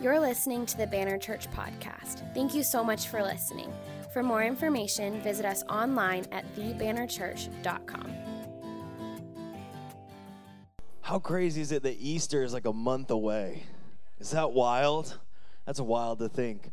You're listening to the Banner Church podcast. Thank you so much for listening. For more information, visit us online at thebannerchurch.com. How crazy is it that Easter is like a month away? Is that wild? That's wild to think.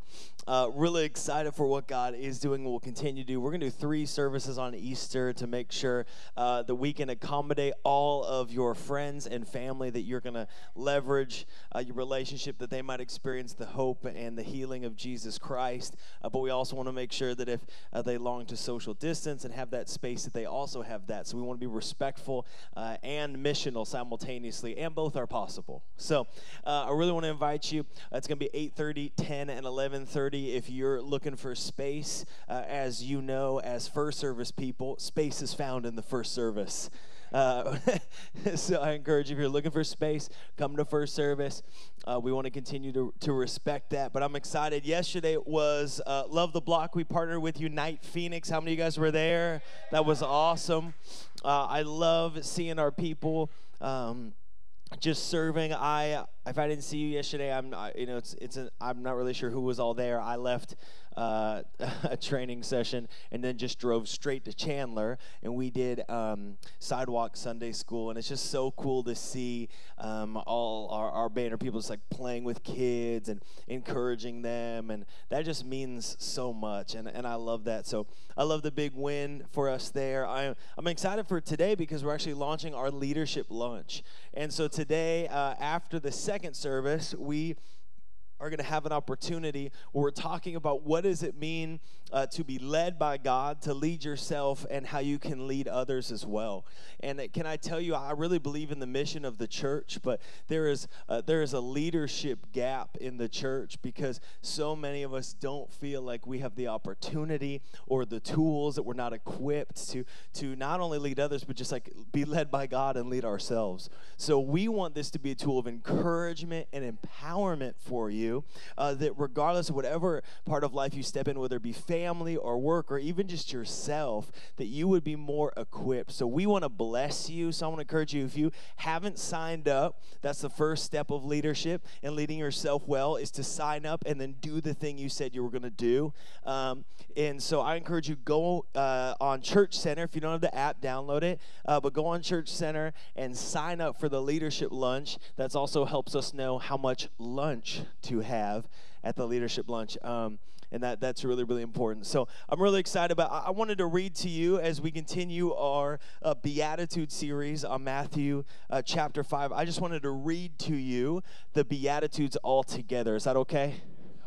Really excited for what God is doing and will continue to do. We're going to do 3 services on Easter to make sure that we can accommodate all of your friends and family, that you're going to leverage your relationship, that they might experience the hope and the healing of Jesus Christ. But we also want to make sure that if they long to social distance and have that space, that they also have that. So we want to be respectful and missional simultaneously, and both are possible. So I really want to invite you. It's going to be 8:30, 10, and 11:30. If you're looking for space, as you know, as first service people, space is found in the first service. So I encourage you, if you're looking for space, come to first service. We want to continue to respect that. But I'm excited. Yesterday was Love the Block. We partnered with Unite Phoenix. How many of you guys were there? That was awesome. I love seeing our people just serving. If I didn't see you yesterday, I'm not really sure who was all there. I left a training session and then just drove straight to Chandler, and we did Sidewalk Sunday School, and it's just so cool to see all our Banner people just like playing with kids and encouraging them, and that just means so much, and I love that. So I love the big win for us there. I'm excited for today because we're actually launching our leadership lunch, and so today after the second service, we are going to have an opportunity where we're talking about what does it mean to be led by God, to lead yourself, and how you can lead others as well. And can I tell you, I really believe in the mission of the church, but there is a leadership gap in the church because so many of us don't feel like we have the opportunity or the tools, that we're not equipped to not only lead others, but just like be led by God and lead ourselves. So we want this to be a tool of encouragement and empowerment for you. That regardless of whatever part of life you step in, whether it be family or work or even just yourself, that you would be more equipped. So we want to bless you. So I want to encourage you, if you haven't signed up, that's the first step of leadership and leading yourself well, is to sign up and then do the thing you said you were going to do. And so I encourage you, go on Church Center. If you don't have the app, download it. But go on Church Center and sign up for the leadership lunch. That also helps us know how much lunch to have at the leadership lunch, and that's really, really important. So I'm really excited about. I wanted to read to you as we continue our Beatitude series on Matthew chapter 5. I just wanted to read to you the Beatitudes all together. Is that okay?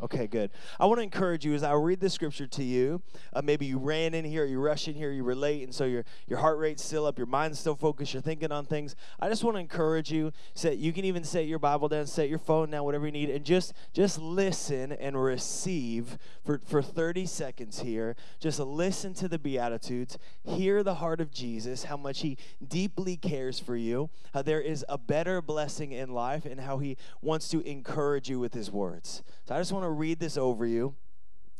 Okay, good. I want to encourage you as I read the scripture to you. Maybe you ran in here, you rushed in here, you were late, and so your heart rate's still up, your mind's still focused, you're thinking on things. I just want to encourage you so that you can even set your Bible down, set your phone down, whatever you need, and just listen and receive for 30 seconds here. Just listen to the Beatitudes, hear the heart of Jesus, how much he deeply cares for you, how there is a better blessing in life, and how he wants to encourage you with his words. So I just want to read this over you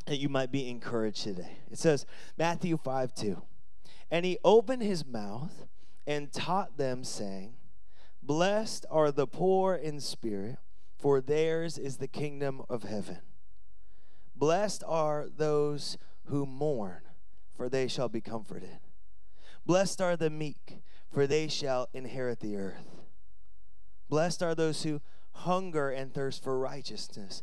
that you might be encouraged today. It says, Matthew 5:2, and he opened his mouth and taught them, saying, blessed are the poor in spirit, for theirs is the kingdom of heaven. Blessed are those who mourn, for they shall be comforted. Blessed are the meek, for they shall inherit the earth. Blessed are those who hunger and thirst for righteousness,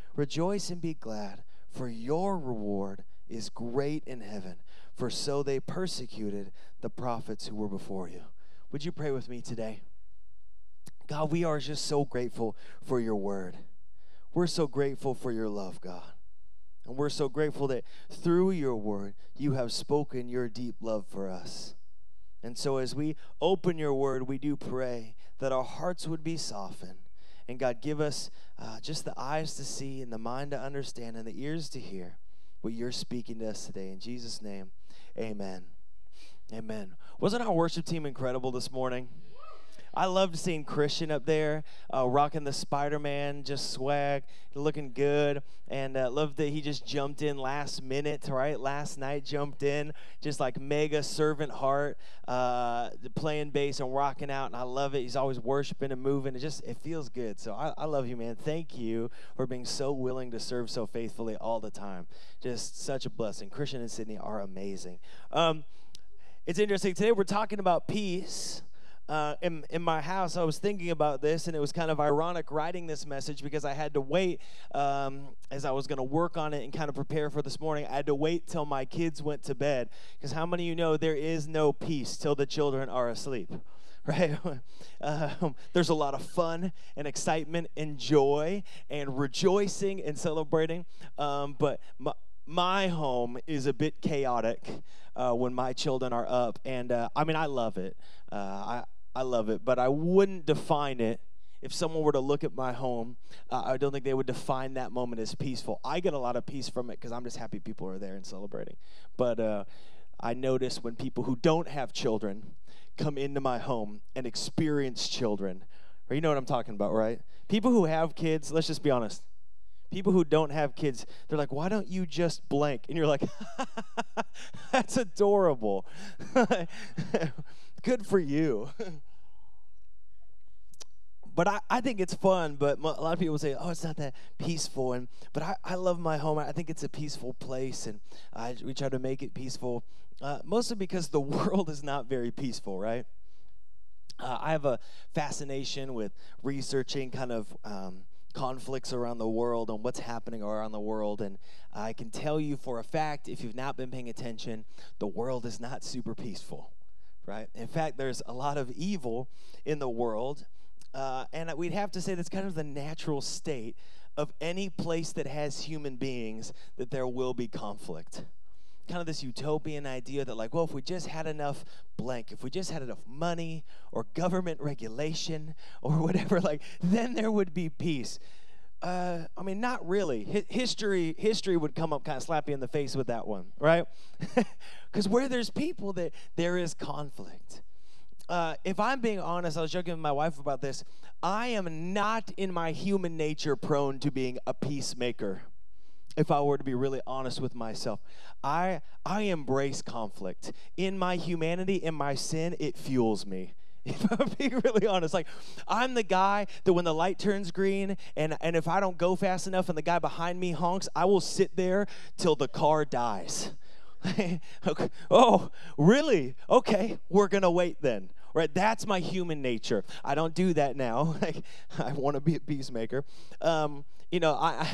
Rejoice and be glad, for your reward is great in heaven, for so they persecuted the prophets who were before you. Would you pray with me today? God, we are just so grateful for your word. We're so grateful for your love, God. And we're so grateful that through your word, you have spoken your deep love for us. And so as we open your word, we do pray that our hearts would be softened. And God, give us just the eyes to see and the mind to understand and the ears to hear what you're speaking to us today. In Jesus' name, amen. Amen. Wasn't our worship team incredible this morning? I loved seeing Christian up there rocking the Spider-Man, just swag, looking good, and loved that he just jumped in last minute, right? Last night jumped in, just like mega servant heart, playing bass and rocking out, and I love it. He's always worshiping and moving. It feels good. So I love you, man. Thank you for being so willing to serve so faithfully all the time. Just such a blessing. Christian and Sydney are amazing. It's interesting. Today we're talking about peace. In my house, I was thinking about this, and it was kind of ironic writing this message because I had to wait as I was going to work on it and kind of prepare for this morning. I had to wait till my kids went to bed, because how many of you know there is no peace till the children are asleep, right? There's a lot of fun and excitement and joy and rejoicing and celebrating, but my home is a bit chaotic when my children are up, and I mean, I love it. I love it, but I wouldn't define it. If someone were to look at my home, I don't think they would define that moment as peaceful. I get a lot of peace from it because I'm just happy people are there and celebrating. But I notice when people who don't have children come into my home and experience children, or you know what I'm talking about, right? People who have kids, let's just be honest. People who don't have kids, they're like, why don't you just blank? And you're like, that's adorable. Good for you. But I think it's fun, but a lot of people say, oh, it's not that peaceful. But I love my home. I think it's a peaceful place, and we try to make it peaceful, mostly because the world is not very peaceful, right? I have a fascination with researching kind of conflicts around the world and what's happening around the world, and I can tell you for a fact, if you've not been paying attention, the world is not super peaceful, right? In fact, there's a lot of evil in the world, and we'd have to say that's kind of the natural state of any place that has human beings, that there will be conflict. Kind of this utopian idea that, like, well, if we just had enough blank, if we just had enough money or government regulation or whatever, like, then there would be peace. I mean, not really. History would come up kind of slappy in the face with that one, right? Because where there's people, there is conflict. If I'm being honest, I was joking with my wife about this. I am not in my human nature prone to being a peacemaker. If I were to be really honest with myself, I embrace conflict. In my humanity, in my sin, it fuels me. If I'm being really honest, like, I'm the guy that when the light turns green and if I don't go fast enough and the guy behind me honks, I will sit there till the car dies. Okay. Oh, really? Okay, we're going to wait then. Right, that's my human nature. I don't do that now. Like, I want to be a peacemaker. You know,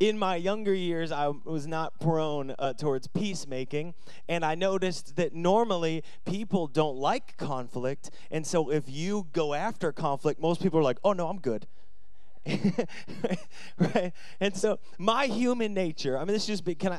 in my younger years, I was not prone towards peacemaking, and I noticed that normally people don't like conflict, and so if you go after conflict, most people are like, oh, no, I'm good. Right? And so my human nature, I mean,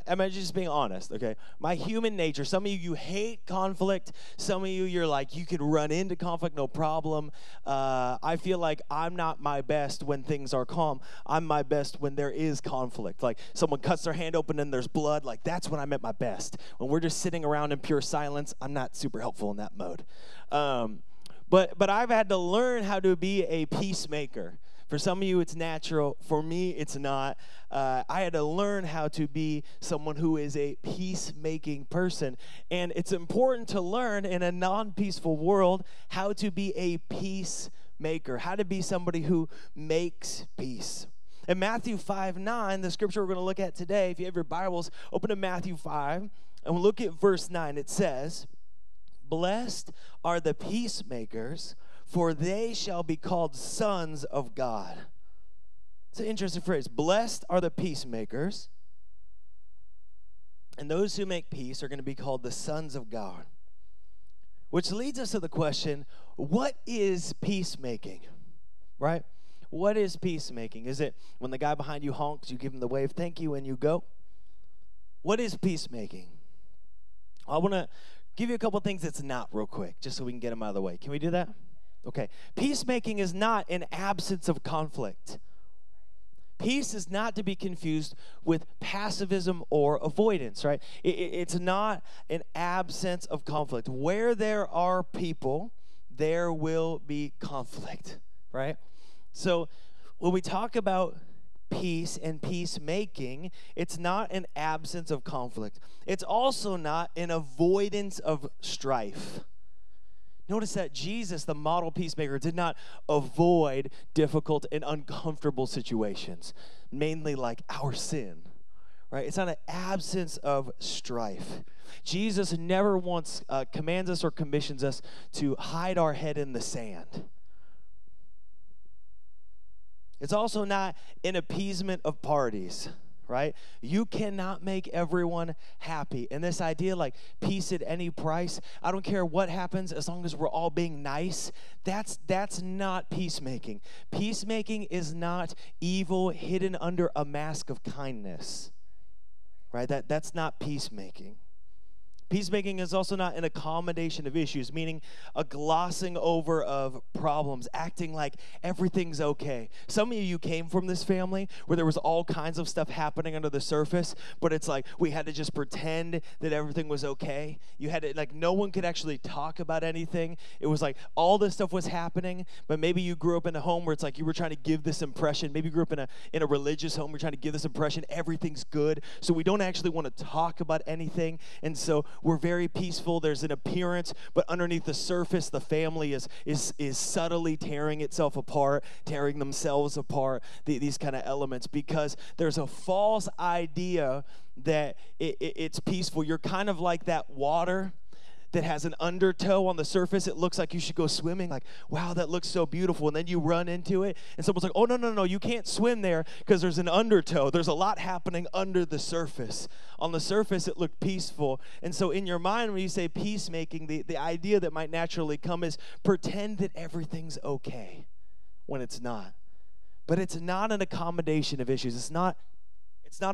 I'm just being honest, okay? My human nature, some of you hate conflict. Some of you're like, you could run into conflict, no problem. I feel like I'm not my best when things are calm. I'm my best when there is conflict. Like, someone cuts their hand open and there's blood, like, that's when I'm at my best. When we're just sitting around in pure silence, I'm not super helpful in that mode. But I've had to learn how to be a peacemaker. For some of you, it's natural. For me, it's not. I had to learn how to be someone who is a peacemaking person. And it's important to learn in a non-peaceful world how to be a peacemaker, how to be somebody who makes peace. In Matthew 5:9, the scripture we're going to look at today, if you have your Bibles, open to Matthew 5, and we'll look at verse 9. It says, "Blessed are the peacemakers, for they shall be called sons of God." It's an interesting phrase. Blessed are the peacemakers, and those who make peace are going to be called the sons of God. Which leads us to the question, what is peacemaking? Right? What is peacemaking? Is it when the guy behind you honks, you give him the wave, thank you, and you go? What is peacemaking? I want to give you a couple things that's not real quick, just so we can get them out of the way. Can we do that? Okay, peacemaking is not an absence of conflict. Peace is not to be confused with passivism or avoidance, right? It's not an absence of conflict. Where there are people, there will be conflict, right? So when we talk about peace and peacemaking, it's not an absence of conflict. It's also not an avoidance of strife. Notice that Jesus, the model peacemaker, did not avoid difficult and uncomfortable situations, mainly like our sin, right? It's not an absence of strife. Jesus never once commands us or commissions us to hide our head in the sand. It's also not an appeasement of parties, right? You cannot make everyone happy. And this idea like peace at any price, I don't care what happens as long as we're all being nice, that's not peacemaking. Peacemaking is not evil hidden under a mask of kindness, right? That's not peacemaking. Peacemaking is also not an accommodation of issues, meaning a glossing over of problems, acting like everything's okay. Some of you came from this family where there was all kinds of stuff happening under the surface, but it's like we had to just pretend that everything was okay. You had to, like, no one could actually talk about anything. It was like all this stuff was happening, but maybe you grew up in a home where it's like you were trying to give this impression. Maybe you grew up in a religious home, you're trying to give this impression everything's good, so we don't actually want to talk about anything, and so we're very peaceful. There's an appearance, but underneath the surface, the family is subtly tearing itself apart, tearing themselves apart, these kind of elements, because there's a false idea that it's peaceful. You're kind of like that water that has an undertow on the surface. It looks like you should go swimming, like, wow, that looks so beautiful, and then you run into it, and someone's like, oh, no, you can't swim there because there's an undertow. There's a lot happening under the surface. On the surface, it looked peaceful, and so in your mind, when you say peacemaking, the idea that might naturally come is pretend that everything's okay when it's not. But it's not an accommodation of issues. It's not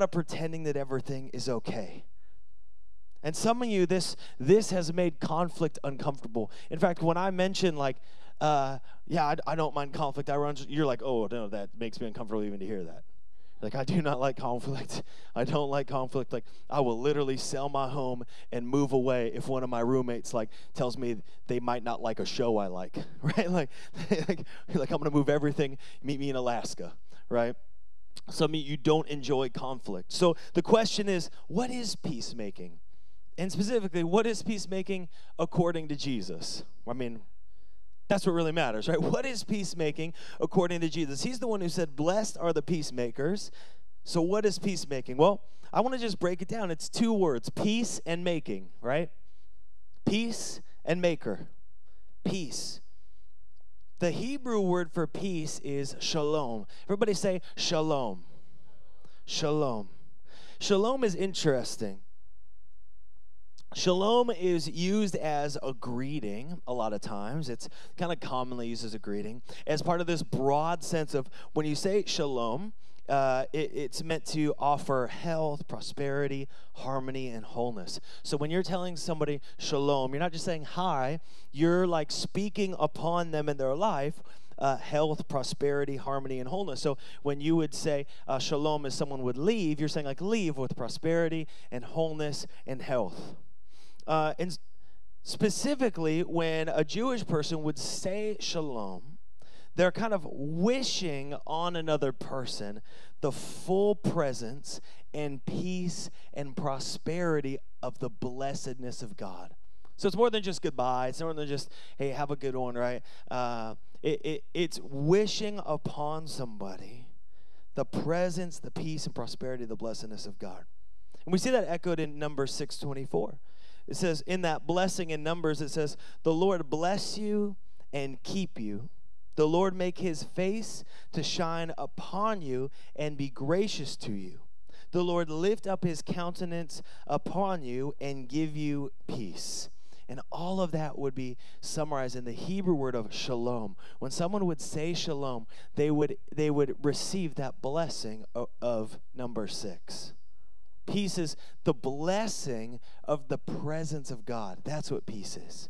a pretending that everything is okay. And some of you, this has made conflict uncomfortable. In fact, when I mention, like, yeah, I don't mind conflict, you're like, oh, no, that makes me uncomfortable even to hear that. Like, I do not like conflict. I don't like conflict. Like, I will literally sell my home and move away if one of my roommates, like, tells me they might not like a show I like, right? Like I'm going to move everything. Meet me in Alaska, right? Some of you don't enjoy conflict. So the question is, what is peacemaking? And specifically, what is peacemaking according to Jesus? I mean, that's what really matters, right? What is peacemaking according to Jesus? He's the one who said, blessed are the peacemakers. So what is peacemaking? Well, I want to just break it down. It's two words, peace and making, right? Peace and maker. Peace. The Hebrew word for peace is shalom. Everybody say shalom. Shalom. Shalom is interesting. Shalom is used as a greeting a lot of times. It's kind of commonly used as a greeting as part of this broad sense of when you say shalom, it's meant to offer health, prosperity, harmony, and wholeness. So when you're telling somebody shalom, you're not just saying hi, you're like speaking upon them in their life, health, prosperity, harmony, and wholeness. So when you would say shalom as someone would leave, you're saying like leave with prosperity and wholeness and health. And specifically, when a Jewish person would say shalom, they're kind of wishing on another person the full presence and peace and prosperity of the blessedness of God. So it's more than just goodbye. It's more than just, hey, have a good one, right? It's wishing upon somebody the presence, the peace, and prosperity of the blessedness of God. And we see that echoed in Numbers 6:24. It says, in that blessing in Numbers, it says, the Lord bless you and keep you. The Lord make his face to shine upon you and be gracious to you. The Lord lift up his countenance upon you and give you peace. And all of that would be summarized in the Hebrew word of shalom. When someone would say shalom, they would receive that blessing of number 6. Peace is the blessing of the presence of God. That's what peace is.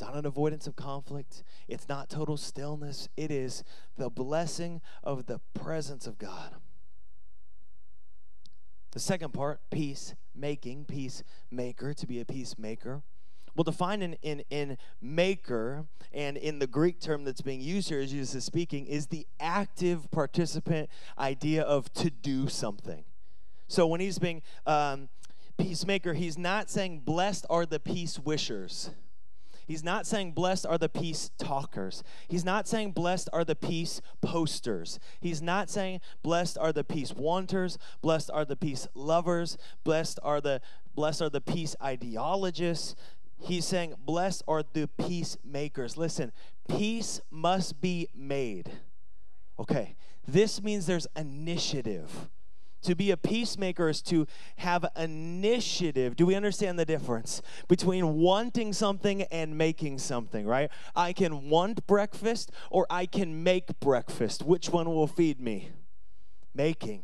It's not an avoidance of conflict. It's not total stillness. It is the blessing of the presence of God. The second part, peacemaking, peacemaker, to be a peacemaker. Well, defined in maker, and in the Greek term that's being used here as Jesus is speaking, is the active participant idea of to do something. So when he's being peacemaker, he's not saying blessed are the peace wishers. He's not saying blessed are the peace talkers. He's not saying blessed are the peace posters. He's not saying blessed are the peace wanters, blessed are the peace lovers, blessed are the peace ideologists. He's saying blessed are the peacemakers. Listen, peace must be made. Okay, this means there's initiative. To be a peacemaker is to have initiative. Do we understand the difference between wanting something and making something, right? I can want breakfast or I can make breakfast. Which one will feed me? Making.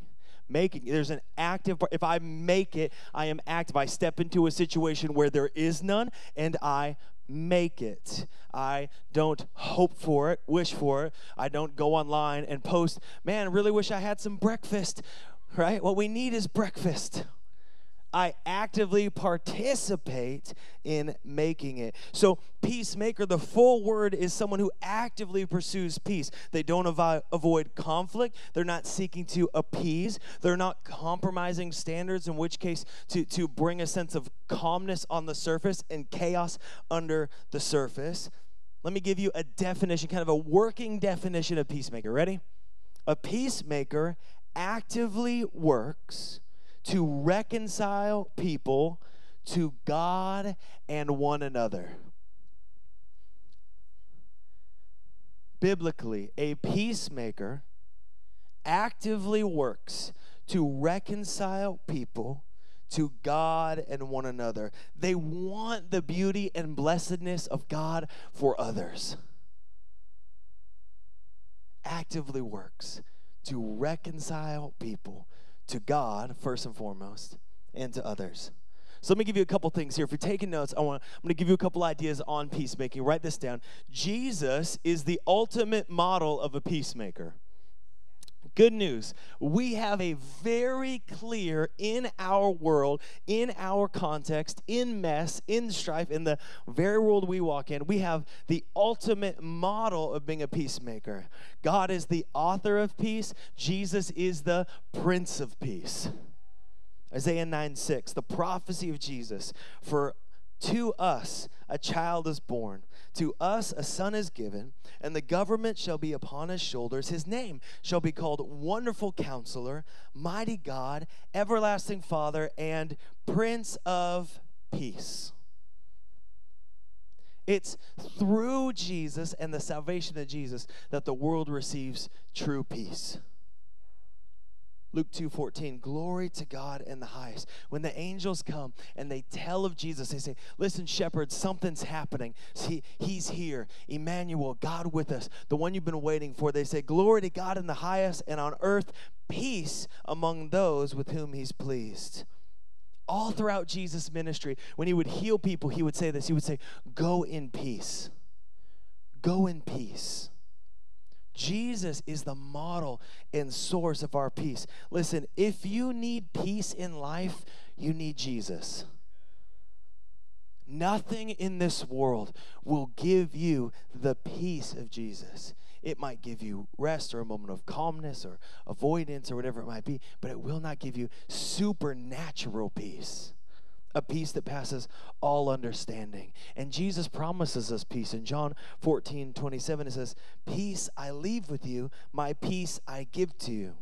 Making. There's an active part. If I make it, I am active. I step into a situation where there is none and I make it. I don't hope for it, wish for it. I don't go online and post, man, I really wish I had some breakfast. Right? What we need is breakfast. I actively participate in making it. So peacemaker, the full word is someone who actively pursues peace. They don't avoid conflict. They're not seeking to appease. They're not compromising standards, in which case to bring a sense of calmness on the surface and chaos under the surface. Let me give you a definition, kind of a working definition of peacemaker. Ready? A peacemaker actively works to reconcile people to God and one another. Biblically, a peacemaker actively works to reconcile people to God and one another. They want the beauty and blessedness of God for others. Actively works to reconcile people to God, first and foremost, and to others. So let me give you a couple things here. If you're taking notes, I'm going to give you a couple ideas on peacemaking. Write this down. Jesus is the ultimate model of a peacemaker. Good news. We have a very clear, in our world, in our context, in mess, in strife, in the very world we walk in, we have the ultimate model of being a peacemaker. God is the author of peace. Jesus is the Prince of Peace. Isaiah 9:6, the prophecy of Jesus. For to us a child is born, to us a son is given, and the government shall be upon his shoulders. His name shall be called Wonderful Counselor, Mighty God, Everlasting Father, and Prince of Peace. It's through Jesus and the salvation of Jesus that the world receives true peace. Luke 2:14, glory to God in the highest. When the angels come and they tell of Jesus, they say, listen, shepherds, something's happening. See, he's here, Emmanuel, God with us, the one you've been waiting for. They say, glory to God in the highest, and on earth, peace among those with whom he's pleased. All throughout Jesus' ministry, when he would heal people, he would say this. He would say, go in peace. Go in peace. Jesus is the model and source of our peace. Listen, if you need peace in life, you need Jesus. Nothing in this world will give you the peace of Jesus. It might give you rest or a moment of calmness or avoidance or whatever it might be, but it will not give you supernatural peace. A peace that passes all understanding. And Jesus promises us peace. In John 14:27, it says, peace I leave with you, my peace I give to you.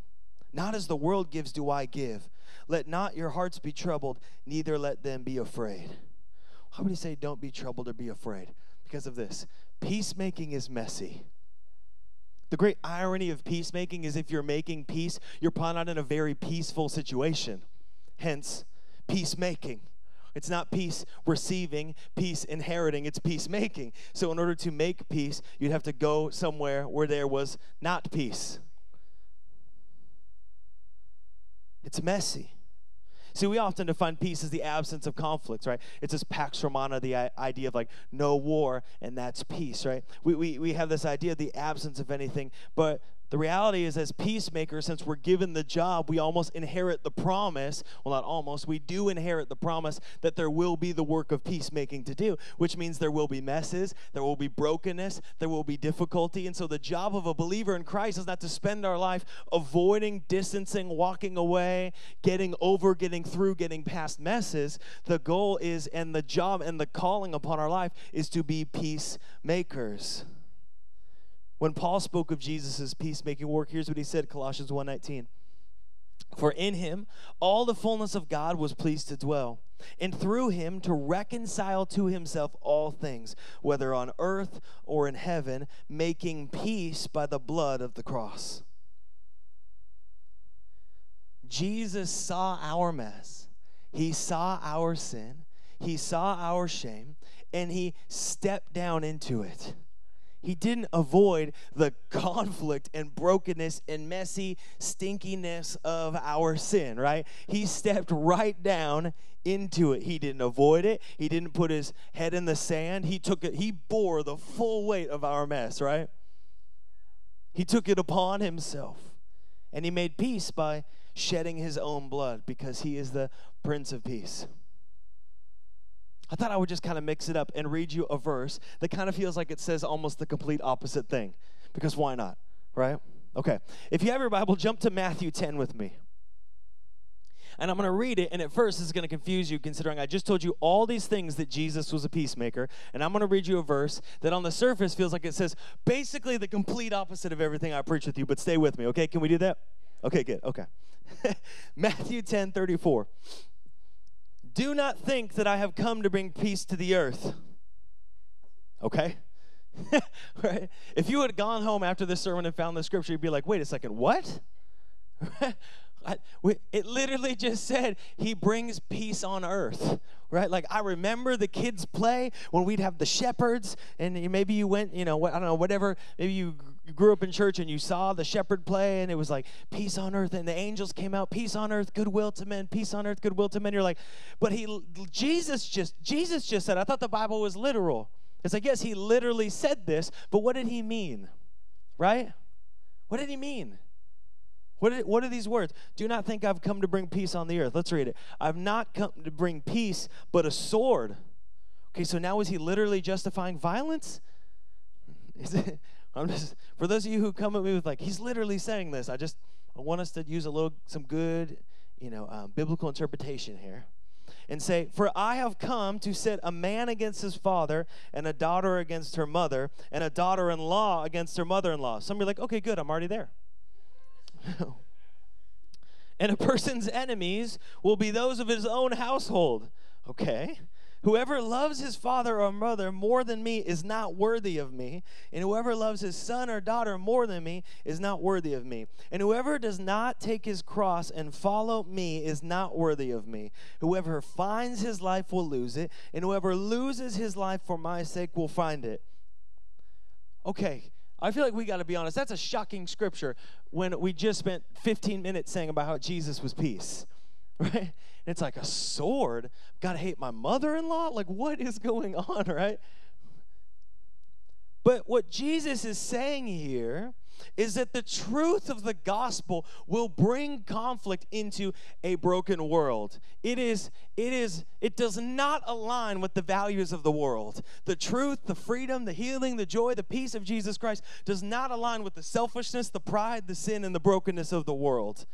Not as the world gives do I give. Let not your hearts be troubled, neither let them be afraid. How would he say don't be troubled or be afraid? Because of this. Peacemaking is messy. The great irony of peacemaking is if you're making peace, you're probably not in a very peaceful situation. Hence, peacemaking. It's not peace receiving, peace inheriting, it's peacemaking. So in order to make peace, you'd have to go somewhere where there was not peace. It's messy. See, we often define peace as the absence of conflicts, right? It's this pax romana, the idea of like no war, and that's peace, right? We have this idea of the absence of anything, but the reality is, as peacemakers, since we're given the job, we almost inherit the promise, well, not almost, we do inherit the promise that there will be the work of peacemaking to do, which means there will be messes, there will be brokenness, there will be difficulty, and so the job of a believer in Christ is not to spend our life avoiding, distancing, walking away, getting over, getting through, getting past messes. The goal is, and the job and the calling upon our life is to be peacemakers. When Paul spoke of Jesus' peacemaking work, here's what he said, Colossians 1:19. For in him all the fullness of God was pleased to dwell, and through him to reconcile to himself all things, whether on earth or in heaven, making peace by the blood of the cross. Jesus saw our mess. He saw our sin. He saw our shame, and he stepped down into it. He didn't avoid the conflict and brokenness and messy stinkiness of our sin, right? He stepped right down into it. He didn't avoid it. He didn't put his head in the sand. He took it. He bore the full weight of our mess, right? He took it upon himself, and he made peace by shedding his own blood because he is the Prince of Peace. I thought I would just kind of mix it up and read you a verse that kind of feels like it says almost the complete opposite thing, because why not, right? Okay, if you have your Bible, jump to Matthew 10 with me. And I'm going to read it, and at first it's going to confuse you considering I just told you all these things that Jesus was a peacemaker, and I'm going to read you a verse that on the surface feels like it says basically the complete opposite of everything I preach with you, but stay with me, okay? Can we do that? Okay, good, okay. Matthew 10:34. Do not think that I have come to bring peace to the earth. Okay? Right? If you had gone home after this sermon and found the scripture, you'd be like, wait a second, what? It literally just said he brings peace on earth, right? Like, I remember the kids' play when we'd have the shepherds, and maybe you went, you know, I don't know, whatever, maybe you grew up in church and you saw the shepherd play, and it was like, peace on earth, and the angels came out, peace on earth, goodwill to men, peace on earth, goodwill to men. You're like, but Jesus just said, I thought the Bible was literal. It's like, yes, he literally said this, but what did he mean, right? What did he mean? What are these words? Do not think I've come to bring peace on the earth. Let's read it. I've not come to bring peace, but a sword. Okay, so now is he literally justifying violence? Is it? For those of you who come at me with like, he's literally saying this. I want us to use some good, biblical interpretation here, and say, for I have come to set a man against his father, and a daughter against her mother, and a daughter-in-law against her mother-in-law. Some are like, okay, good, I'm already there. And a person's enemies will be those of his own household. Okay. Whoever loves his father or mother more than me is not worthy of me, and whoever loves his son or daughter more than me is not worthy of me, and whoever does not take his cross and follow me is not worthy of me. Whoever finds his life will lose it, and whoever loses his life for my sake will find it. Okay. I feel like we got to be honest. That's a shocking scripture when we just spent 15 minutes saying about how Jesus was peace, right? And it's like a sword. Gotta hate my mother-in-law? Like, what is going on, right? But what Jesus is saying here is that the truth of the gospel will bring conflict into a broken world. It does not align with the values of the world. The truth, the freedom, the healing, the joy, the peace of Jesus Christ does not align with the selfishness, the pride, the sin, and the brokenness of the world,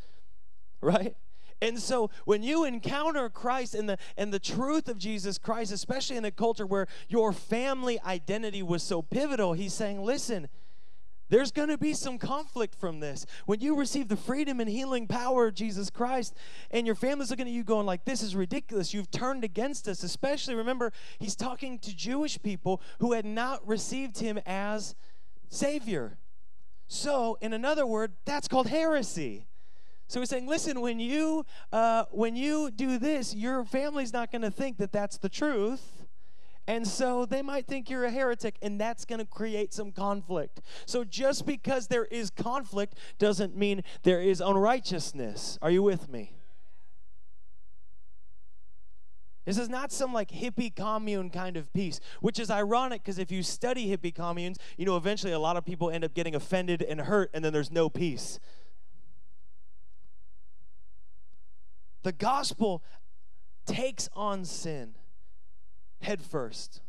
right? And so when you encounter Christ and the truth of Jesus Christ, especially in a culture where your family identity was so pivotal, he's saying, listen, there's going to be some conflict from this. When you receive the freedom and healing power of Jesus Christ and your family's looking at you going like, this is ridiculous. You've turned against us. Especially, remember, he's talking to Jewish people who had not received him as Savior. So, in another word, that's called heresy. So he's saying, listen, when you do this, your family's not going to think that that's the truth. And so they might think you're a heretic, and that's going to create some conflict. So just because there is conflict doesn't mean there is unrighteousness. Are you with me? This is not some like hippie commune kind of peace, which is ironic because if you study hippie communes, you know, eventually a lot of people end up getting offended and hurt, and then there's no peace. The gospel takes on sin head first.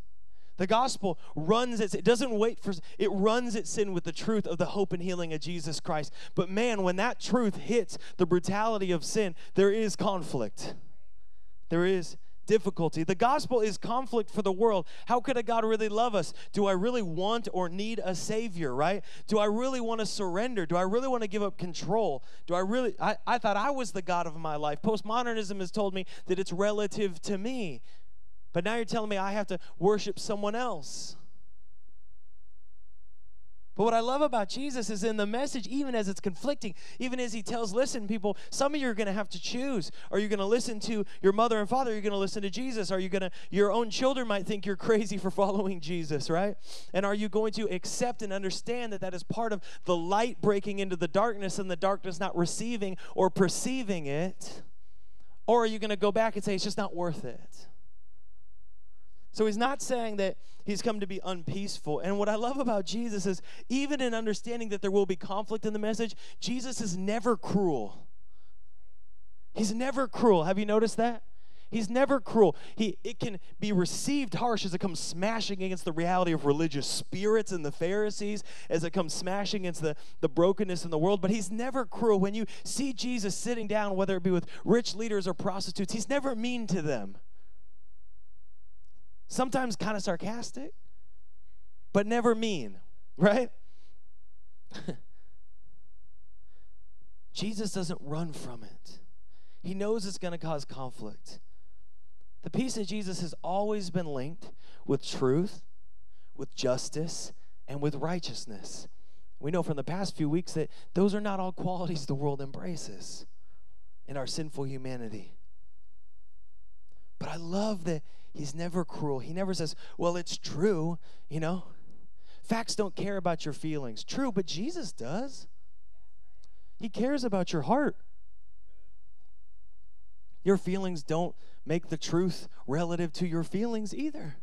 The gospel runs its, it doesn't wait for, it runs its sin with the truth of the hope and healing of Jesus Christ. But man, when that truth hits the brutality of sin, there is conflict. There is difficulty. The gospel is conflict for the world. How could a God really love us? Do I really want or need a savior, right? Do I really want to surrender? Do I really want to give up control? Do I really, I thought I was the God of my life. Postmodernism has told me that it's relative to me. But now you're telling me I have to worship someone else. But what I love about Jesus is in the message, even as it's conflicting, even as he tells, listen, people, some of you are going to have to choose. Are you going to listen to your mother and father? Are you going to listen to Jesus? Are you going to, your own children might think you're crazy for following Jesus, right? And are you going to accept and understand that that is part of the light breaking into the darkness and the darkness not receiving or perceiving it? Or are you going to go back and say, it's just not worth it? So he's not saying that he's come to be unpeaceful. And what I love about Jesus is even in understanding that there will be conflict in the message, Jesus is never cruel. He's never cruel. Have you noticed that? He's never cruel. It can be received harsh as it comes smashing against the reality of religious spirits and the Pharisees, as it comes smashing against the brokenness in the world. But he's never cruel. When you see Jesus sitting down, whether it be with rich leaders or prostitutes, he's never mean to them. Sometimes kind of sarcastic, but never mean, right? Jesus doesn't run from it. He knows it's going to cause conflict. The peace of Jesus has always been linked with truth, with justice, and with righteousness. We know from the past few weeks that those are not all qualities the world embraces in our sinful humanity. But I love that he's never cruel. He never says, well, it's true, you know. Facts don't care about your feelings. True, but Jesus does. He cares about your heart. Your feelings don't make the truth relative to your feelings either.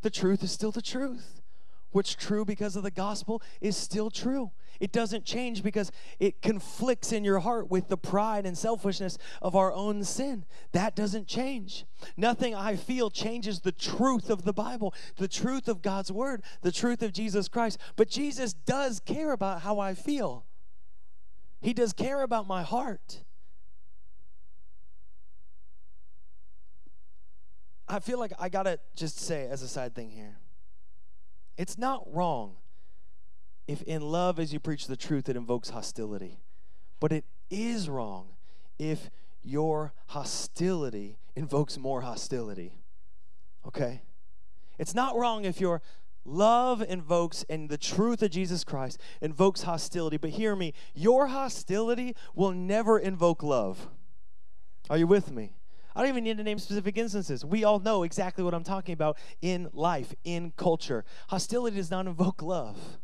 The truth is still the truth. What's true because of the gospel is still true. It doesn't change because it conflicts in your heart with the pride and selfishness of our own sin. That doesn't change. Nothing I feel changes the truth of the Bible, the truth of God's word, the truth of Jesus Christ. But Jesus does care about how I feel. He does care about my heart. I feel like I gotta just say as a side thing here, it's not wrong if in love as you preach the truth it invokes hostility. But it is wrong if your hostility invokes more hostility. Okay? It's not wrong if your love invokes and the truth of Jesus Christ invokes hostility. But hear me, your hostility will never invoke love. Are you with me? I don't even need to name specific instances. We all know exactly what I'm talking about in life, in culture. Hostility does not invoke love.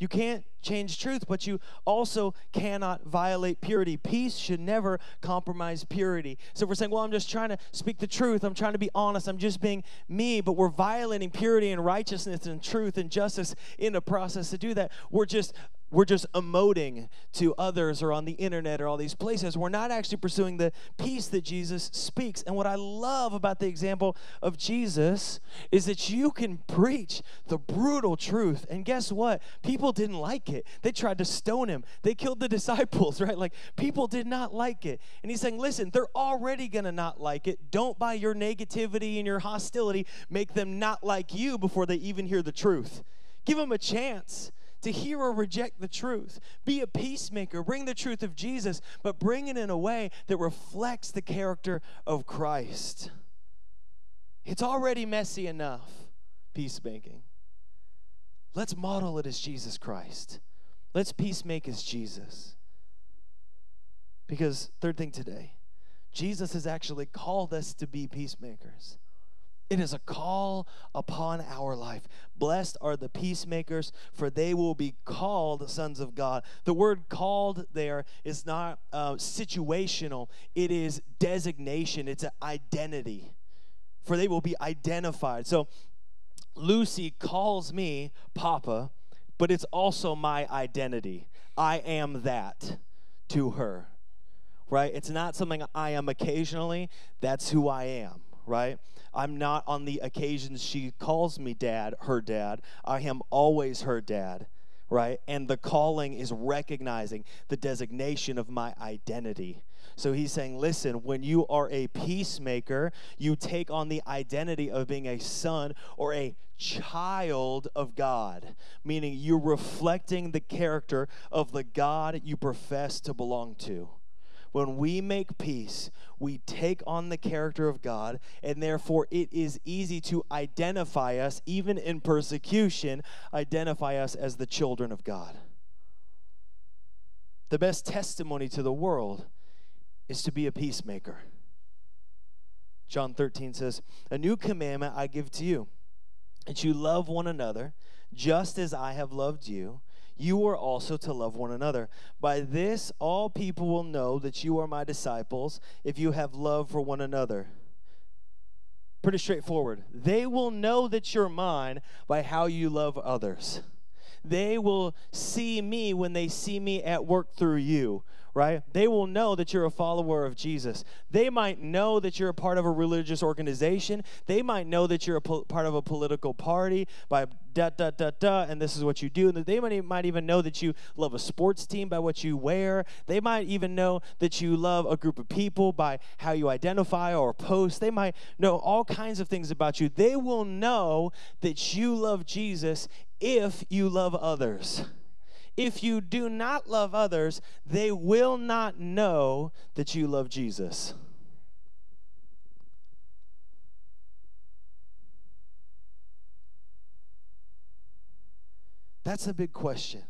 You can't change truth, but you also cannot violate purity. Peace should never compromise purity. So if we're saying, well, I'm just trying to speak the truth, I'm trying to be honest, I'm just being me, but we're violating purity and righteousness and truth and justice in the process to do that. We're just emoting to others or on the internet or all these places. We're not actually pursuing the peace that Jesus speaks. And what I love about the example of Jesus is that you can preach the brutal truth. And guess what? People didn't like it. They tried to stone him. They killed the disciples, right? Like, people did not like it. And he's saying, listen, they're already going to not like it. Don't by your negativity and your hostility make them not like you before they even hear the truth. Give them a chance to hear or reject the truth. Be a peacemaker. Bring the truth of Jesus, but bring it in a way that reflects the character of Christ. It's already messy enough, peacemaking. Let's model it as Jesus Christ. Let's peacemake as Jesus. Because, third thing today, Jesus has actually called us to be peacemakers. It is a call upon our life. Blessed are the peacemakers, for they will be called sons of God. The word called there is not situational. It is designation. It's an identity. For they will be identified. So Lucy calls me Papa, but it's also my identity. I am that to her, right? It's not something I am occasionally. That's who I am, right? I'm not on the occasions she calls me dad, her dad. I am always her dad, right? And the calling is recognizing the designation of my identity. So he's saying, listen, when you are a peacemaker, you take on the identity of being a son or a child of God, meaning you're reflecting the character of the God you profess to belong to. When we make peace, we take on the character of God, and therefore it is easy to identify us, even in persecution, identify us as the children of God. The best testimony to the world is to be a peacemaker. John 13 says, "A new commandment I give to you, that you love one another just as I have loved you. You are also to love one another. By this, all people will know that you are my disciples if you have love for one another." Pretty straightforward. They will know that you're mine by how you love others. They will see me when they see me at work through you, right? They will know that you're a follower of Jesus. They might know that you're a part of a religious organization. They might know that you're a part of a political party by and this is what you do. And they might even know that you love a sports team by what you wear. They might even know that you love a group of people by how you identify or post. They might know all kinds of things about you. They will know that you love Jesus if you love others. If you do not love others, they will not know that you love Jesus. That's a big question.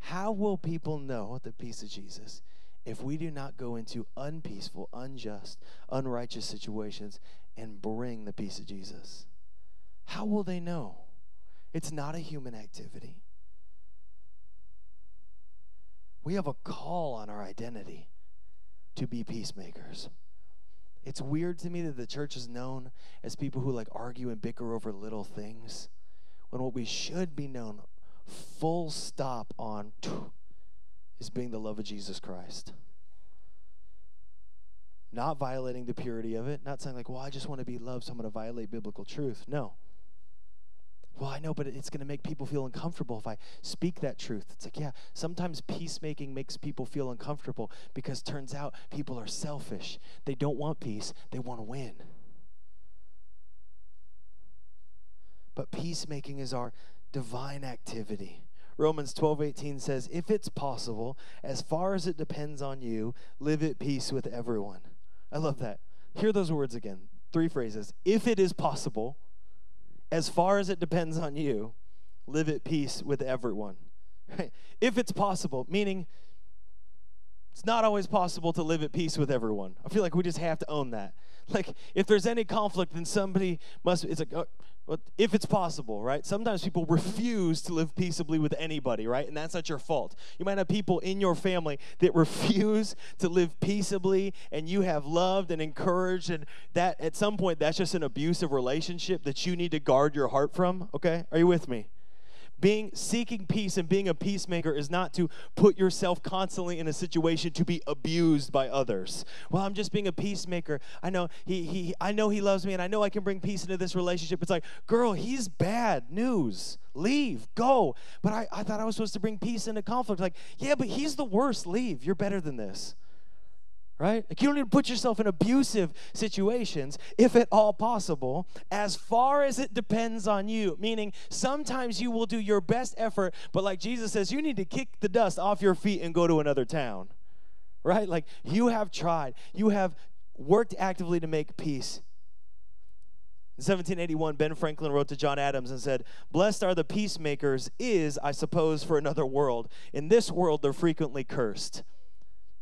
How will people know the peace of Jesus if we do not go into unpeaceful, unjust, unrighteous situations and bring the peace of Jesus? How will they know? It's not a human activity. We have a call on our identity to be peacemakers. It's weird to me that the church is known as people who argue and bicker over little things, when what we should be known full stop on is being the love of Jesus Christ. Not violating the purity of it, not saying well, I just want to be loved, so I'm going to violate biblical truth. No. Well, I know, but it's going to make people feel uncomfortable if I speak that truth. It's yeah, sometimes peacemaking makes people feel uncomfortable because turns out people are selfish. They don't want peace. They want to win. But peacemaking is our divine activity. Romans 12:18 says, "If it's possible, as far as it depends on you, live at peace with everyone." I love that. Hear those words again. Three phrases. If it is possible, as far as it depends on you, live at peace with everyone. If it's possible, meaning it's not always possible to live at peace with everyone. I feel like we just have to own that. If there's any conflict, then somebody must, if it's possible, right? Sometimes people refuse to live peaceably with anybody, right? And that's not your fault. You might have people in your family that refuse to live peaceably, and you have loved and encouraged, and that at some point, that's just an abusive relationship that you need to guard your heart from, okay? Are you with me? Seeking peace and being a peacemaker is not to put yourself constantly in a situation to be abused by others. Well, I'm just being a peacemaker. I know he loves me, and I know I can bring peace into this relationship. It's girl, he's bad news. Leave. Go. But I thought I was supposed to bring peace into conflict. Yeah, but he's the worst. Leave. You're better than this. Right? You don't need to put yourself in abusive situations, if at all possible, as far as it depends on you. Meaning, sometimes you will do your best effort, but like Jesus says, you need to kick the dust off your feet and go to another town. Right? You have tried. You have worked actively to make peace. In 1781, Ben Franklin wrote to John Adams and said, "Blessed are the peacemakers is, I suppose, for another world. In this world, they're frequently cursed."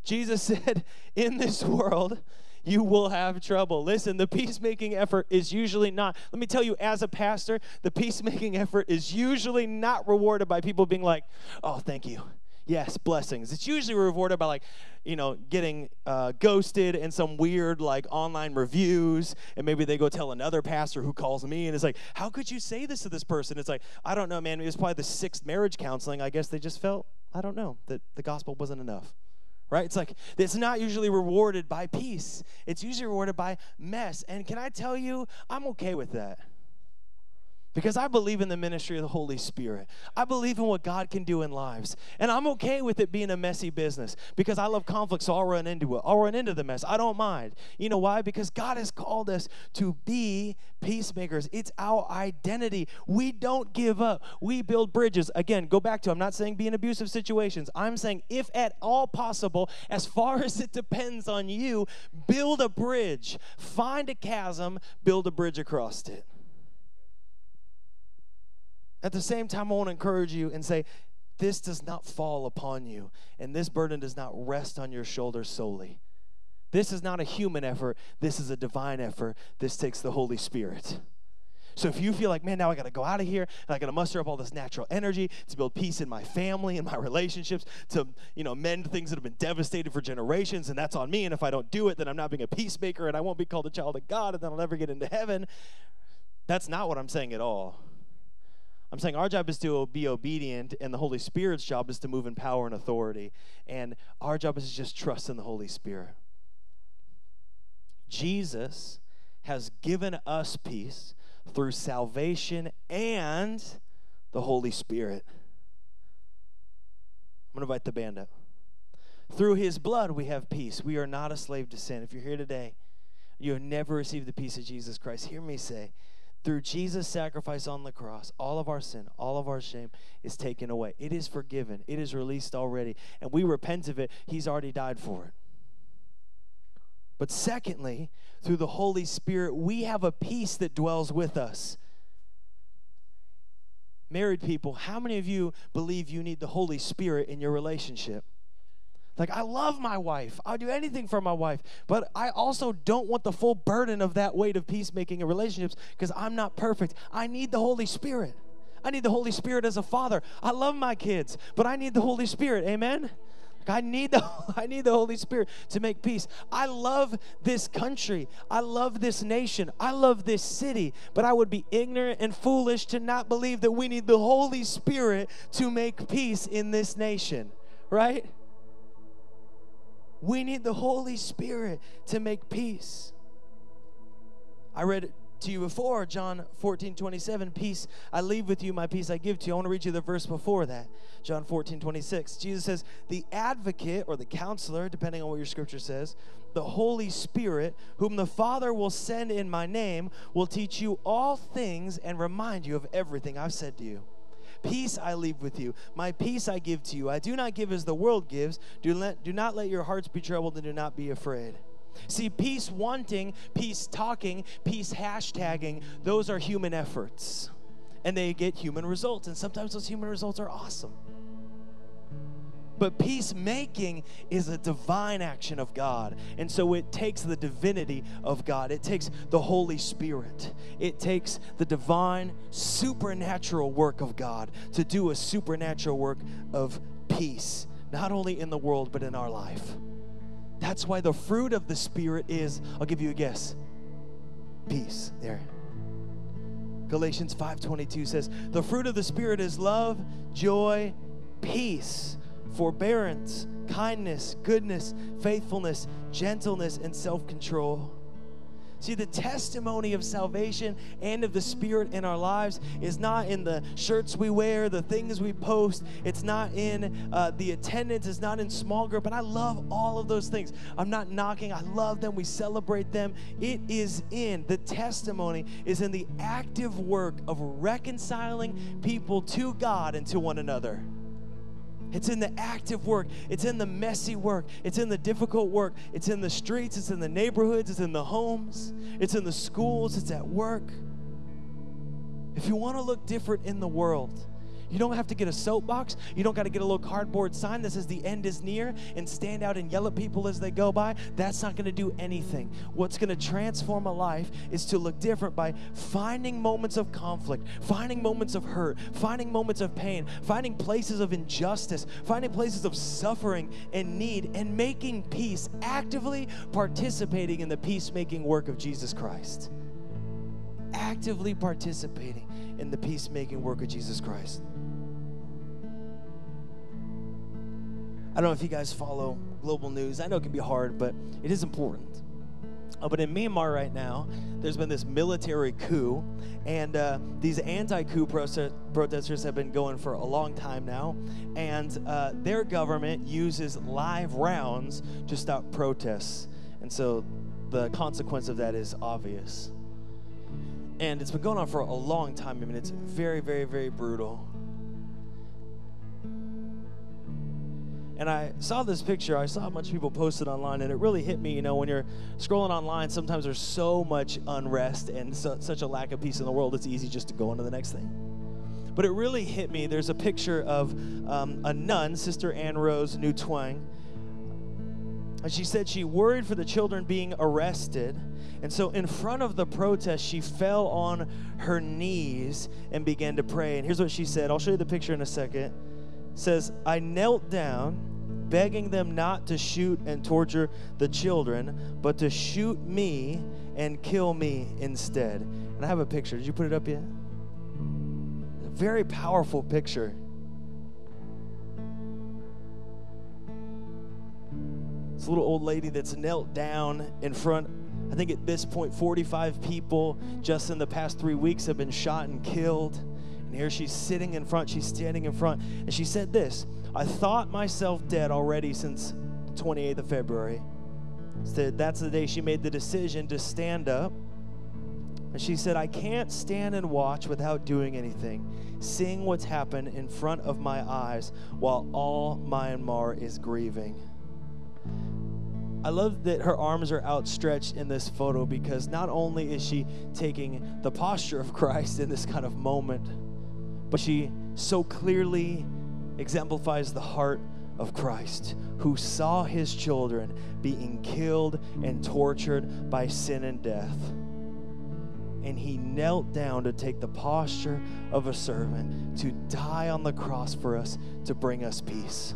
Jesus said, in this world, you will have trouble. Listen, the peacemaking effort is usually not, let me tell you as a pastor, the peacemaking effort is usually not rewarded by people being like, oh, thank you. Yes, blessings. It's usually rewarded by, like, you know, getting ghosted in some weird, like, online reviews, and maybe they go tell another pastor who calls me, and it's like, how could you say this to this person? It's like, I don't know, man. It was probably the 6th marriage counseling. I guess they just felt, I don't know, that the gospel wasn't enough, right? It's like, it's not usually rewarded by peace. It's usually rewarded by mess, and can I tell you, I'm okay with that. Because I believe in the ministry of the Holy Spirit. I believe in what God can do in lives. And I'm okay with it being a messy business because I love conflict, so I'll run into it. I'll run into the mess. I don't mind. You know why? Because God has called us to be peacemakers. It's our identity. We don't give up. We build bridges. Again, go back to, I'm not saying be in abusive situations. I'm saying if at all possible, as far as it depends on you, build a bridge. Find a chasm, build a bridge across it. At the same time, I want to encourage you and say, this does not fall upon you, and this burden does not rest on your shoulders solely. This is not a human effort. This is a divine effort. This takes the Holy Spirit. So if you feel like, man, now I got to go out of here, and I got to muster up all this natural energy to build peace in my family and my relationships, to, you know, mend things that have been devastated for generations, and that's on me, and if I don't do it, then I'm not being a peacemaker, and I won't be called a child of God, and then I'll never get into heaven. That's not what I'm saying at all. I'm saying our job is to be obedient, and the Holy Spirit's job is to move in power and authority. And our job is to just trust in the Holy Spirit. Jesus has given us peace through salvation and the Holy Spirit. I'm going to invite the band up. Through his blood, we have peace. We are not a slave to sin. If you're here today, you have never received the peace of Jesus Christ. Hear me say, through Jesus' sacrifice on the cross, all of our sin, all of our shame is taken away. It is forgiven. It is released already. And we repent of it. He's already died for it. But secondly, through the Holy Spirit, we have a peace that dwells with us. Married people, how many of you believe you need the Holy Spirit in your relationship? Like, I love my wife. I'll do anything for my wife. But I also don't want the full burden of that weight of peacemaking and relationships because I'm not perfect. I need the Holy Spirit. I need the Holy Spirit as a father. I love my kids, but I need the Holy Spirit. Amen? I need the Holy Spirit to make peace. I love this country. I love this nation. I love this city. But I would be ignorant and foolish to not believe that we need the Holy Spirit to make peace in this nation. Right? We need the Holy Spirit to make peace. I read to you before, John 14:27, peace I leave with you, my peace I give to you. I want to read you the verse before that, John 14:26. Jesus says, the advocate or the counselor, depending on what your scripture says, the Holy Spirit, whom the Father will send in my name, will teach you all things and remind you of everything I've said to you. Peace I leave with you. My peace I give to you. I do not give as the world gives. Do not let your hearts be troubled and do not be afraid. See, peace wanting, peace talking, peace hashtagging, those are human efforts. And they get human results. And sometimes those human results are awesome. But peacemaking is a divine action of God. And so it takes the divinity of God. It takes the Holy Spirit. It takes the divine, supernatural work of God to do a supernatural work of peace, not only in the world, but in our life. That's why the fruit of the Spirit is, I'll give you a guess, peace. There. Galatians 5:22 says, the fruit of the Spirit is love, joy, peace, forbearance, kindness, goodness, faithfulness, gentleness, and self-control. See, the testimony of salvation and of the Spirit in our lives is not in the shirts we wear, the things we post. It's not in the attendance. It's not in small group. And I love all of those things. I'm not knocking. I love them. We celebrate them. It is in, the testimony is in the active work of reconciling people to God and to one another. It's in the active work. It's in the messy work. It's in the difficult work. It's in the streets. It's in the neighborhoods. It's in the homes. It's in the schools. It's at work. If you want to look different in the world, You don't have to get a soapbox. You don't got to get a little cardboard sign that says the end is near and stand out and yell at people as they go by. That's not going to do anything. What's going to transform a life is to look different by finding moments of conflict, finding moments of hurt, finding moments of pain, finding places of injustice, finding places of suffering and need, and making peace, actively participating in the peacemaking work of Jesus Christ. Actively participating in the peacemaking work of Jesus Christ. I don't know if you guys follow global news. I know it can be hard, but it is important. But in Myanmar right now, there's been this military coup, and these anti-coup protesters have been going for a long time now, and their government uses live rounds to stop protests. And so the consequence of that is obvious. And it's been going on for a long time. I mean, it's very, very, very brutal. And I saw this picture. I saw a bunch of people post it online, and it really hit me. You know, when you're scrolling online, sometimes there's so much unrest and such a lack of peace in the world, it's easy just to go on to the next thing. But it really hit me. There's a picture of a nun, Sister Ann Rose New Twang. And she said she worried for the children being arrested. And so in front of the protest, she fell on her knees and began to pray. And here's what she said. I'll show you the picture in a second. It says, I knelt down, begging them not to shoot and torture the children, but to shoot me and kill me instead. And I have a picture. Did you put it up yet? A very powerful picture. This little old lady that's knelt down in front. I think at this point, 45 people just in the past 3 weeks have been shot and killed. And here she's sitting in front. She's standing in front. And she said this, I thought myself dead already since the 28th of February. So that's the day she made the decision to stand up. And she said, I can't stand and watch without doing anything, seeing what's happened in front of my eyes while all Myanmar is grieving. I love that her arms are outstretched in this photo, because not only is she taking the posture of Christ in this kind of moment, but she so clearly exemplifies the heart of Christ, who saw his children being killed and tortured by sin and death. And he knelt down to take the posture of a servant, to die on the cross for us, to bring us peace.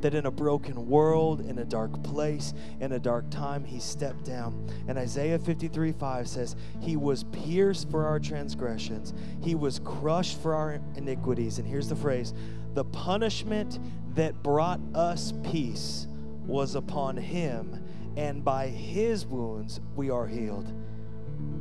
That in a broken world, in a dark place, in a dark time, he stepped down. And Isaiah 53:5 says, he was pierced for our transgressions. He was crushed for our iniquities. And here's the phrase, the punishment that brought us peace was upon him, and by his wounds we are healed.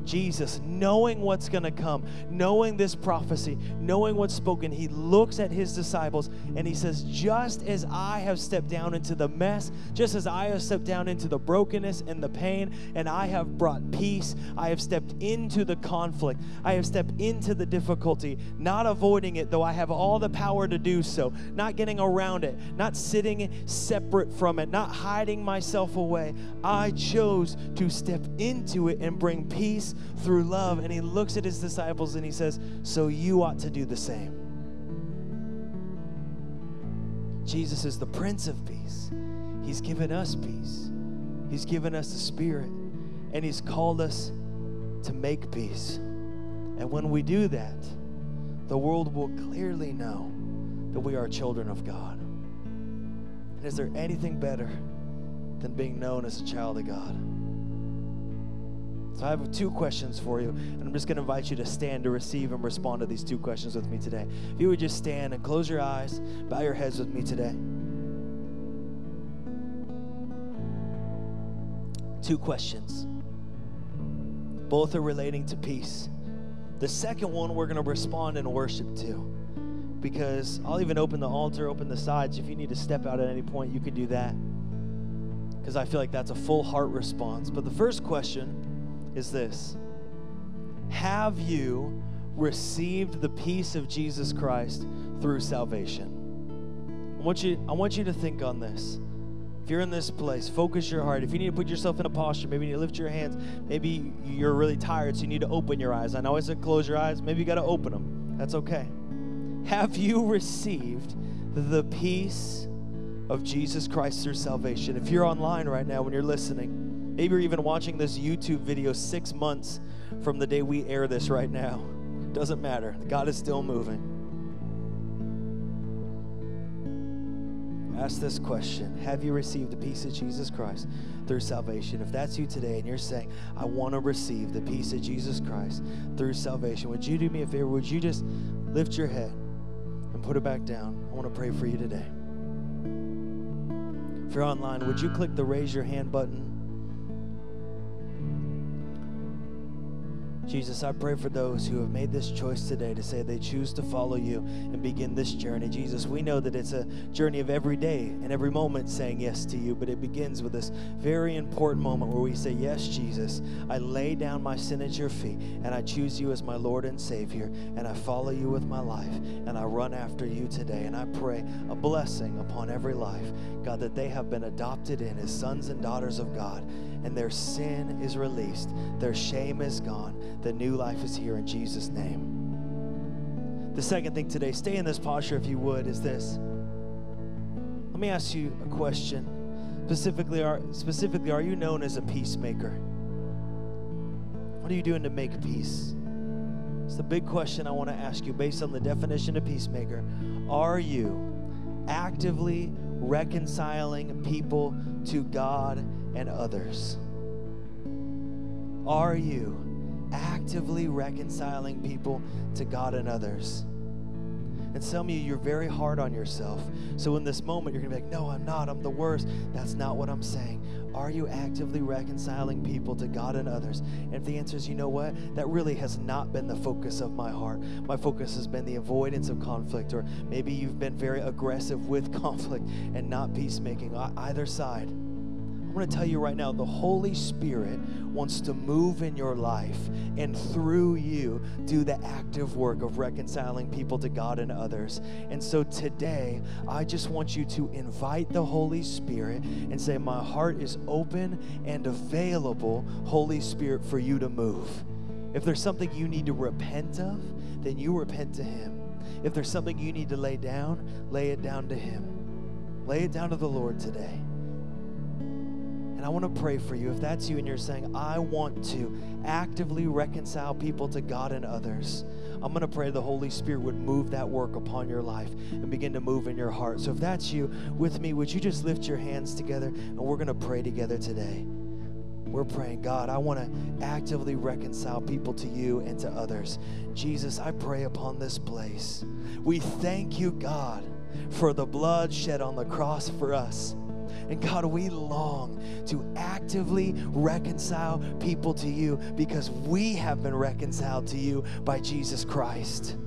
Jesus, knowing what's going to come, knowing this prophecy, knowing what's spoken, he looks at his disciples and he says, just as I have stepped down into the mess, just as I have stepped down into the brokenness and the pain, and I have brought peace, I have stepped into the conflict, I have stepped into the difficulty, not avoiding it, though I have all the power to do so, not getting around it, not sitting separate from it, not hiding myself away. I chose to step into it and bring peace through love. And he looks at his disciples and he says, so you ought to do the same. Jesus is the Prince of Peace. He's given us peace. He's given us the Spirit, and he's called us to make peace. And when we do that, the world will clearly know that we are children of God. And is there anything better than being known as a child of God? So I have 2 questions for you, and I'm just going to invite you to stand to receive and respond to these 2 questions with me today. If you would just stand and close your eyes, bow your heads with me today. 2 questions. Both are relating to peace. The second one we're going to respond and worship to, because I'll even open the altar, open the sides. If you need to step out at any point, you can do that, because I feel like that's a full heart response. But the first question is this: have you received the peace of Jesus Christ through salvation? I want you to think on this. If you're in this place, focus your heart. If you need to put yourself in a posture, maybe you need to lift your hands. Maybe you're really tired, so you need to open your eyes. I know I said close your eyes. Maybe you got to open them. That's okay. have you received the peace of Jesus Christ through salvation? If you're online right now, when you're listening, maybe you're even watching this YouTube video 6 months from the day we air this right now. Doesn't matter. God is still moving. Ask this question. Have you received the peace of Jesus Christ through salvation? If that's you today and you're saying, I want to receive the peace of Jesus Christ through salvation, would you do me a favor? Would you just lift your head and put it back down? I want to pray for you today. If you're online, would you click the raise your hand button? Jesus, I pray for those who have made this choice today to say they choose to follow you and begin this journey. Jesus, we know that it's a journey of every day and every moment saying yes to you, but it begins with this very important moment where we say, yes, Jesus, I lay down my sin at your feet, and I choose you as my Lord and Savior, and I follow you with my life, and I run after you today. And I pray a blessing upon every life, God, that they have been adopted in as sons and daughters of God, and their sin is released, their shame is gone, the new life is here in Jesus' name. The second thing today, stay in this posture if you would, is this. Let me ask you a question. Specifically, are you known as a peacemaker? What are you doing to make peace? It's the big question I want to ask you based on the definition of peacemaker. Are you actively reconciling people to God and others? Are you actively reconciling people to God and others? And some of you, you're very hard on yourself. So in this moment, you're going to be like, no, I'm not. I'm the worst. That's not what I'm saying. Are you actively reconciling people to God and others? And if the answer is, you know what? That really has not been the focus of my heart. My focus has been the avoidance of conflict, or maybe you've been very aggressive with conflict and not peacemaking. Either side, I'm going to tell you right now, the Holy Spirit wants to move in your life and through you do the active work of reconciling people to God and others. And so today, I just want you to invite the Holy Spirit and say, my heart is open and available, Holy Spirit, for you to move. If there's something you need to repent of, then you repent to Him. If there's something you need to lay down, lay it down to Him. Lay it down to the Lord today. And I want to pray for you. If that's you and you're saying, I want to actively reconcile people to God and others, I'm going to pray the Holy Spirit would move that work upon your life and begin to move in your heart. So if that's you with me, would you just lift your hands together and we're going to pray together today. We're praying, God, I want to actively reconcile people to you and to others. Jesus, I pray upon this place. We thank you, God, for the blood shed on the cross for us. And God, we long to actively reconcile people to you because we have been reconciled to you by Jesus Christ.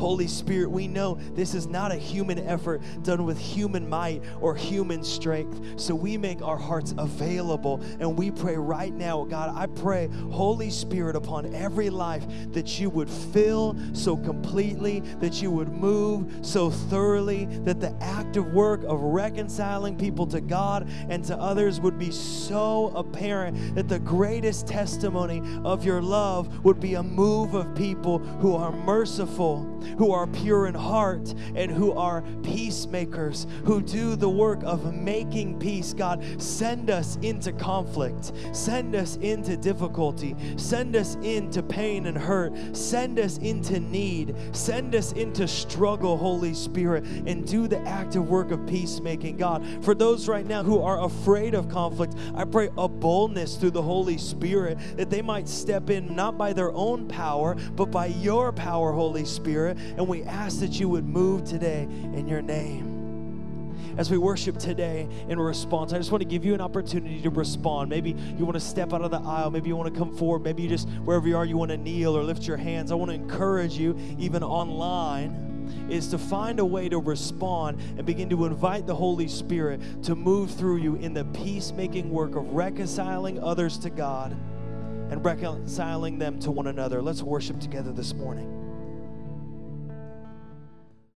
Holy Spirit, we know this is not a human effort done with human might or human strength. So we make our hearts available and we pray right now, God, I pray, Holy Spirit, upon every life that you would fill so completely, that you would move so thoroughly, that the active work of reconciling people to God and to others would be so apparent that the greatest testimony of your love would be a move of people who are merciful, who are pure in heart, and who are peacemakers, who do the work of making peace. God, send us into conflict. Send us into difficulty. Send us into pain and hurt. Send us into need. Send us into struggle, Holy Spirit, and do the active work of peacemaking. God, for those right now who are afraid of conflict, I pray a boldness through the Holy Spirit that they might step in, not by their own power, but by your power, Holy Spirit. And we ask that you would move today in your name. As we worship today in response, I just want to give you an opportunity to respond. Maybe you want to step out of the aisle. Maybe you want to come forward. Maybe you just, wherever you are, you want to kneel or lift your hands. I want to encourage you, even online, is to find a way to respond and begin to invite the Holy Spirit to move through you in the peacemaking work of reconciling others to God and reconciling them to one another. Let's worship together this morning.